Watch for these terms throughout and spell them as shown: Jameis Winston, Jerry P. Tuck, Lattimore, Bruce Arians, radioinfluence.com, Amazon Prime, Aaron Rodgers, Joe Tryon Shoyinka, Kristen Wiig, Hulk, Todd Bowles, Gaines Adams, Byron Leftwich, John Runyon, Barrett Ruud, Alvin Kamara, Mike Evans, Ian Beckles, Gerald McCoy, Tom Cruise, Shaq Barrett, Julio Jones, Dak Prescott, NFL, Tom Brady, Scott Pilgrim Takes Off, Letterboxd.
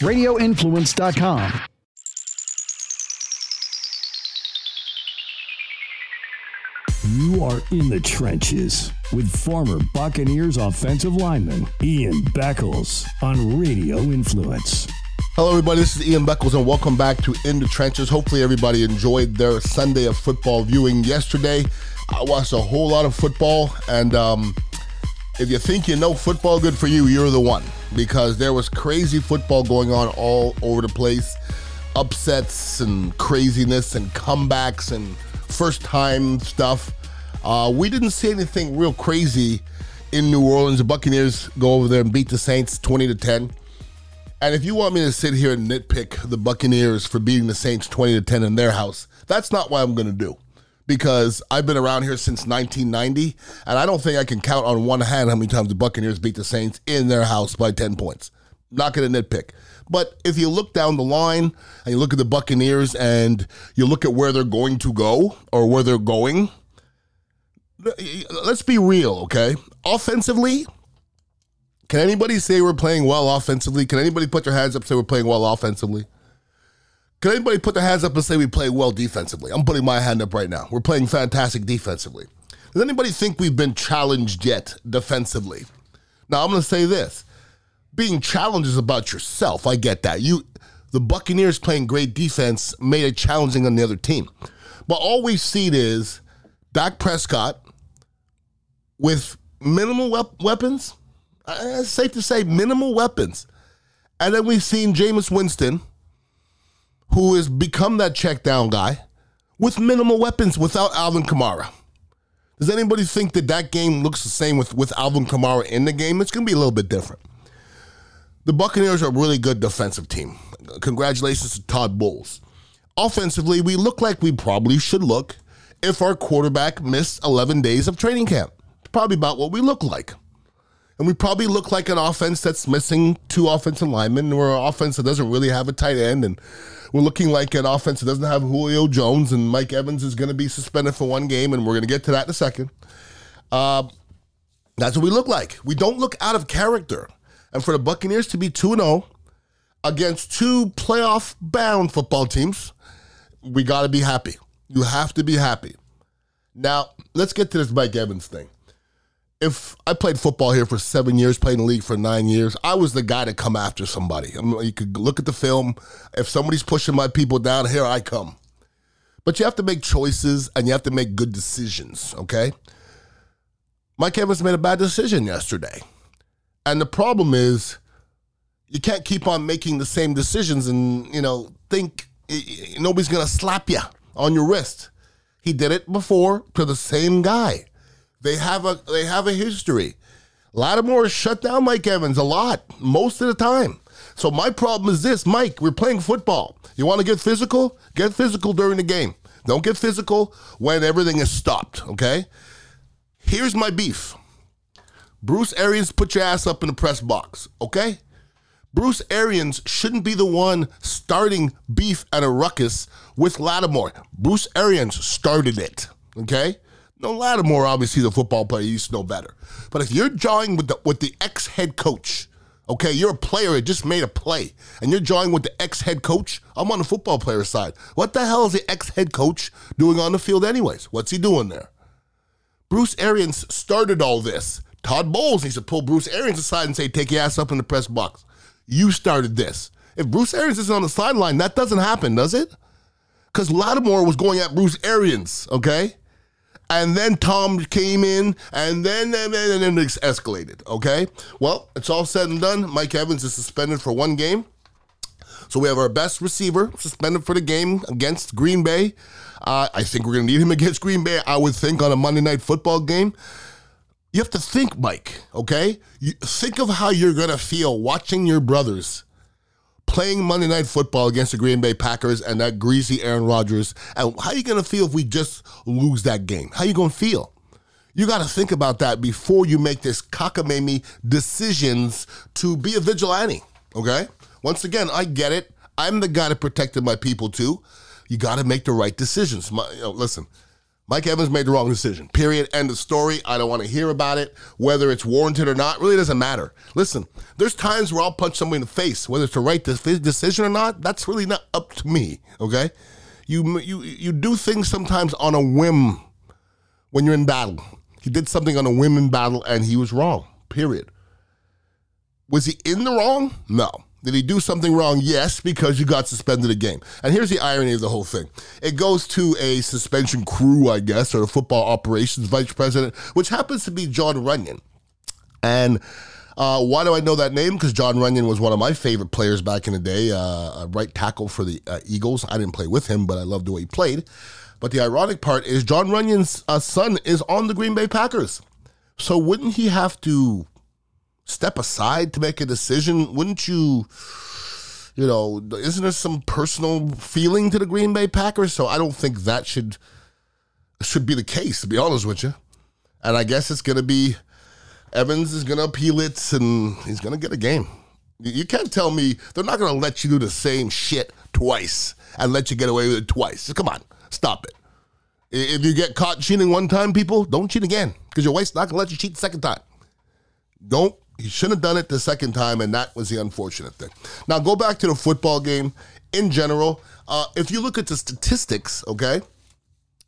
radioinfluence.com. You are in the trenches with former Buccaneers offensive lineman Ian Beckles on Radio Influence. Hello, everybody. This is Ian Beckles, and welcome back to In the Trenches. Hopefully, everybody enjoyed their Sunday of football viewing yesterday. I watched a whole lot of football, and if you think you know football, good for you. You're the one, because there was crazy football going on all over the place. Upsets and craziness and comebacks and first-time stuff. We didn't see anything real crazy in New Orleans. The Buccaneers go over there and beat the Saints 20-10. And if you want me to sit here and nitpick the Buccaneers for beating the Saints 20-10 in their house, that's not what I'm going to do, because I've been around here since 1990, and I don't think I can count on one hand how many times the Buccaneers beat the Saints in their house by 10 points. Not going to nitpick. But if you look down the line and you look at the Buccaneers and you look at where they're going to go or where they're going, let's be real, okay? Offensively, can anybody say we're playing well offensively? Can anybody put their hands up and say we're playing well offensively? Can anybody put their hands up and say we play well defensively? I'm putting my hand up right now. We're playing fantastic defensively. Does anybody think we've been challenged yet defensively? Now, I'm going to say this. Being challenged is about yourself. I get that. The Buccaneers playing great defense made it challenging on the other team. But all we've seen is Dak Prescott with minimal weapons. It's safe to say minimal weapons. And then we've seen Jameis Winston, who has become that check down guy, with minimal weapons without Alvin Kamara. Does anybody think that game looks the same with Alvin Kamara in the game? It's going to be a little bit different. The Buccaneers are a really good defensive team. Congratulations to Todd Bowles. Offensively, we look like we probably should look if our quarterback missed 11 days of training camp. Probably about what we look like. And we probably look like an offense that's missing two offensive linemen, or an offense that doesn't really have a tight end. And we're looking like an offense that doesn't have Julio Jones, and Mike Evans is going to be suspended for one game, and we're going to get to that in a second. That's what we look like. We don't look out of character. And for the Buccaneers to be 2-0 against two playoff-bound football teams, we got to be happy. You have to be happy. Now, let's get to this Mike Evans thing. If I played football here for 7 years, played in the league for 9 years, I was the guy to come after somebody. I mean, you could look at the film. If somebody's pushing my people down, here I come. But you have to make choices, and you have to make good decisions, okay? Mike Evans made a bad decision yesterday. And the problem is, you can't keep on making the same decisions and, think nobody's going to slap you on your wrist. He did it before to the same guy. They have a history. Lattimore shut down Mike Evans a lot, most of the time. So my problem is this, Mike, we're playing football. You want to get physical? Get physical during the game. Don't get physical when everything is stopped, okay? Here's my beef. Bruce Arians, put your ass up in the press box, okay? Bruce Arians shouldn't be the one starting beef at a ruckus with Lattimore. Bruce Arians started it, okay? No, Lattimore, obviously, the football player, you used to know better. But if you're jawing with the ex-head coach, okay, you're a player that just made a play, and you're jawing with the ex-head coach, I'm on the football player side. What the hell is the ex-head coach doing on the field anyways? What's he doing there? Bruce Arians started all this. Todd Bowles needs to pull Bruce Arians aside and say, take your ass up in the press box. You started this. If Bruce Arians isn't on the sideline, that doesn't happen, does it? Because Lattimore was going at Bruce Arians, okay? And then Tom came in, and then it escalated, okay? Well, it's all said and done. Mike Evans is suspended for one game. So we have our best receiver suspended for the game against Green Bay. I think we're going to need him against Green Bay, I would think, on a Monday Night Football game. You have to think, Mike, okay? Think of how you're going to feel watching your brothers playing Monday Night Football against the Green Bay Packers and that greasy Aaron Rodgers. And how are you going to feel if we just lose that game? How are you going to feel? You got to think about that before you make this cockamamie decisions to be a vigilante, okay? Once again, I get it. I'm the guy that protected my people, too. You got to make the right decisions. Listen, Mike Evans made the wrong decision, period. End of story. I don't want to hear about it. Whether it's warranted or not, really doesn't matter. Listen, there's times where I'll punch somebody in the face. Whether it's the right decision or not, that's really not up to me, okay? You do things sometimes on a whim when you're in battle. He did something on a whim in battle, and he was wrong, period. Was he in the wrong? No. Did he do something wrong? Yes, because you got suspended a game. And here's the irony of the whole thing. It goes to a suspension crew, I guess, or a football operations vice president, which happens to be John Runyon. And why do I know that name? Because John Runyon was one of my favorite players back in the day, a right tackle for the Eagles. I didn't play with him, but I loved the way he played. But the ironic part is John Runyon's son is on the Green Bay Packers. So wouldn't he have to step aside to make a decision? Wouldn't you know, isn't there some personal feeling to the Green Bay Packers? So I don't think that should be the case, to be honest with you. And I guess it's going to be, Evans is going to appeal it, and he's going to get a game. You can't tell me they're not going to let you do the same shit twice and let you get away with it twice. Come on, stop it. If you get caught cheating one time, people, don't cheat again, because your wife's not going to let you cheat the second time. Don't. He shouldn't have done it the second time, and that was the unfortunate thing. Now, go back to the football game in general. If you look at the statistics, okay,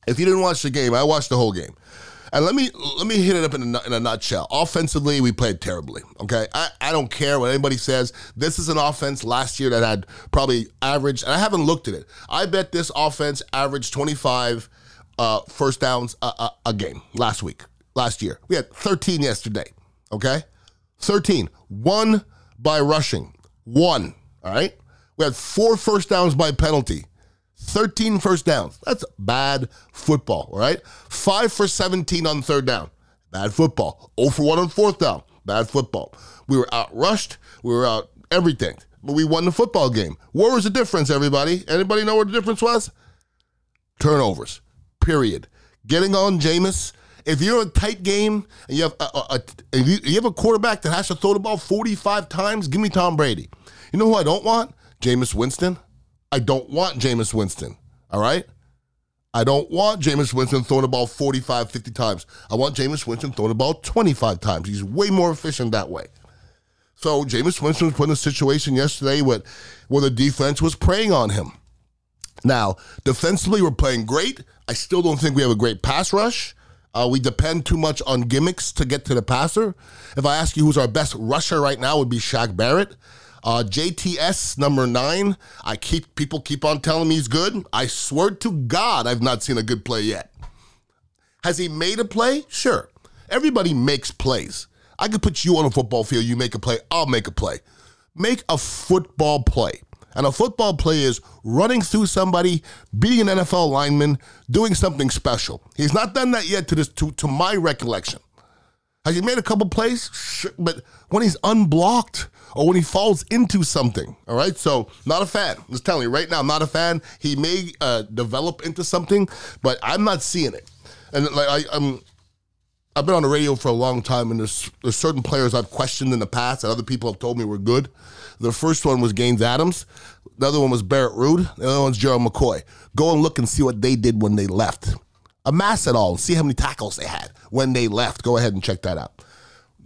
if you didn't watch the game, I watched the whole game. And let me hit it up in a nutshell. Offensively, we played terribly, okay? I don't care what anybody says. This is an offense last year that had probably averaged, and I haven't looked at it. I bet this offense averaged 25 first downs a game last year. We had 13 yesterday, okay? 13, one by rushing, one, all right? We had 4 first downs by penalty, 13 first downs. That's bad football, all right? 5 for 17 on third down, bad football. 0 for 1 on fourth down, bad football. We were outrushed, we were out everything, but we won the football game. Where was the difference, everybody? Anybody know where the difference was? Turnovers, period. Getting on Jameis. If you're in a tight game and you have a quarterback that has to throw the ball 45 times, give me Tom Brady. You know who I don't want? Jameis Winston. I don't want Jameis Winston, all right? I don't want Jameis Winston throwing the ball 45, 50 times. I want Jameis Winston throwing the ball 25 times. He's way more efficient that way. So Jameis Winston was put in a situation yesterday where the defense was preying on him. Now, defensively, we're playing great. I still don't think we have a great pass rush. We depend too much on gimmicks to get to the passer. If I ask you who's our best rusher right now, it would be Shaq Barrett. JTS, number 9. People keep on telling me he's good. I swear to God, I've not seen a good play yet. Has he made a play? Sure. Everybody makes plays. I could put you on a football field. You make a play. I'll make a play. Make a football play. And a football play is running through somebody, being an NFL lineman, doing something special. He's not done that yet to my recollection. Has he made a couple plays? Sure, but when he's unblocked or when he falls into something, all right? So not a fan. I'm just telling you right now, I'm not a fan. He may develop into something, but I'm not seeing it. And like I've been on the radio for a long time, and there's certain players I've questioned in the past that other people have told me were good. The first one was Gaines Adams. The other one was Barrett Ruud. The other one's Gerald McCoy. Go and look and see what they did when they left. Amass it all. See how many tackles they had when they left. Go ahead and check that out.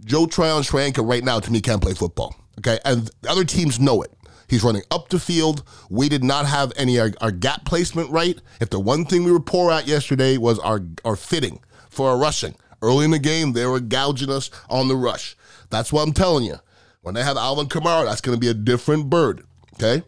Joe Tryon Shoyinka right now, to me, can't play football. Okay, and other teams know it. He's running up the field. We did not have any our gap placement right. If the one thing we were poor at yesterday was our fitting for our rushing. Early in the game, they were gouging us on the rush. That's what I'm telling you. When they have Alvin Kamara, that's going to be a different bird, okay?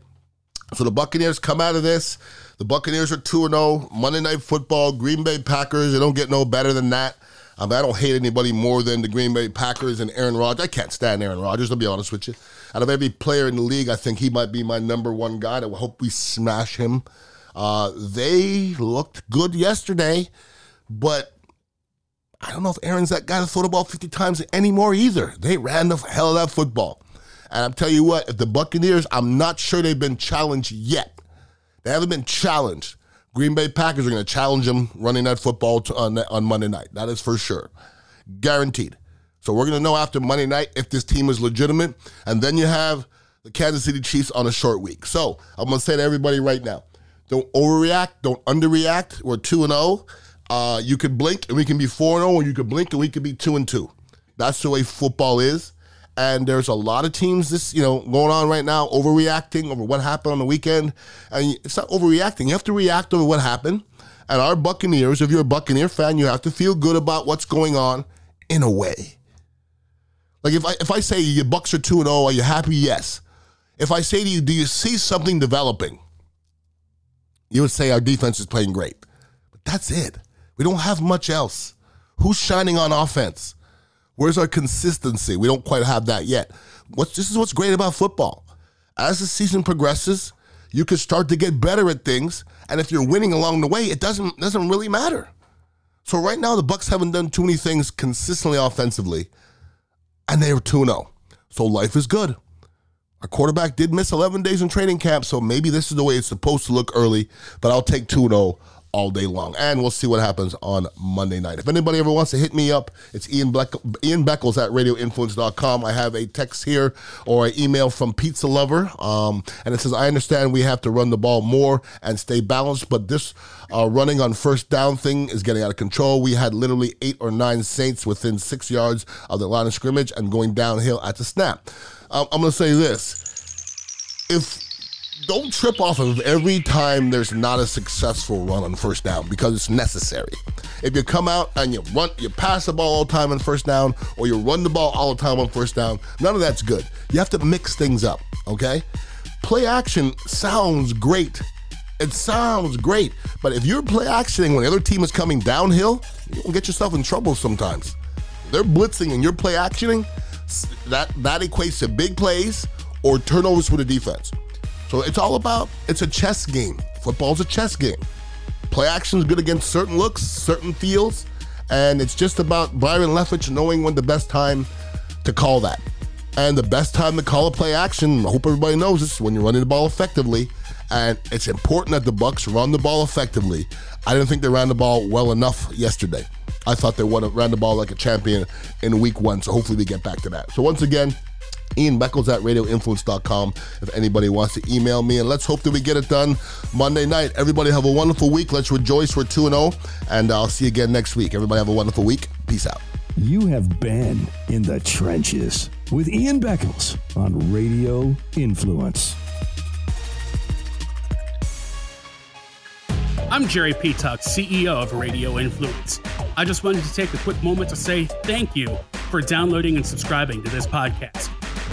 So the Buccaneers come out of this. The Buccaneers are 2-0. Monday Night Football, Green Bay Packers. They don't get no better than that. I don't hate anybody more than the Green Bay Packers and Aaron Rodgers. I can't stand Aaron Rodgers, I'll be honest with you. Out of every player in the league, I think he might be my number one guy. I hope we smash him. They looked good yesterday, but I don't know if Aaron's that guy to throw the ball 50 times anymore either. They ran the hell out of that football. And I'll tell you what, if the Buccaneers, I'm not sure they've been challenged yet. They haven't been challenged. Green Bay Packers are going to challenge them running that football on Monday night. That is for sure. Guaranteed. So we're going to know after Monday night if this team is legitimate. And then you have the Kansas City Chiefs on a short week. So I'm going to say to everybody right now, don't overreact. Don't underreact. We're 2-0. You could blink and we can be 4-0, or you could blink and we could be 2-2. That's the way football is. And there's a lot of teams this, going on right now, overreacting over what happened on the weekend. And it's not overreacting. You have to react over what happened. And our Buccaneers, if you're a Buccaneer fan, you have to feel good about what's going on in a way. Like if I say your Bucs are 2-0, are you happy? Yes. If I say to you, do you see something developing? You would say our defense is playing great. But that's it. We don't have much else. Who's shining on offense? Where's our consistency? We don't quite have that yet. This is what's great about football. As the season progresses, you can start to get better at things, and if you're winning along the way, it doesn't really matter. So right now, the Bucs haven't done too many things consistently offensively, and they were 2-0. So life is good. Our quarterback did miss 11 days in training camp, so maybe this is the way it's supposed to look early, but I'll take 2-0 all day long. And we'll see what happens on Monday night. If anybody ever wants to hit me up, it's Ian Beckles at radioinfluence.com. I have a text here or an email from Pizza Lover. And it says, I understand we have to run the ball more and stay balanced, but this running on first down thing is getting out of control. We had literally 8 or 9 Saints within 6 yards of the line of scrimmage and going downhill at the snap. I'm going to say this. Don't trip off of every time there's not a successful run on first down, because it's necessary. If you come out and you pass the ball all the time on first down, or you run the ball all the time on first down, none of that's good. You have to mix things up, okay? Play action sounds great. It sounds great. But if you're play actioning when the other team is coming downhill, you'll get yourself in trouble sometimes. They're blitzing and you're play actioning. That equates to big plays or turnovers for the defense. So it's a chess game. Football's a chess game. Play action is good against certain looks, certain fields, and it's just about Byron Leftwich knowing when the best time to call that. And the best time to call a play action, I hope everybody knows this, is when you're running the ball effectively, and it's important that the Bucs run the ball effectively. I didn't think they ran the ball well enough yesterday. I thought they ran the ball like a champion in week 1, so hopefully we get back to that. So once again, Ian Beckles at radioinfluence.com if anybody wants to email me. And let's hope that we get it done Monday night. Everybody have a wonderful week. Let's rejoice. We're 2-0. And I'll see you again next week. Everybody have a wonderful week. Peace out. You have been in the trenches with Ian Beckles on Radio Influence. I'm Jerry P. Tuck, CEO of Radio Influence. I just wanted to take a quick moment to say thank you for downloading and subscribing to this podcast.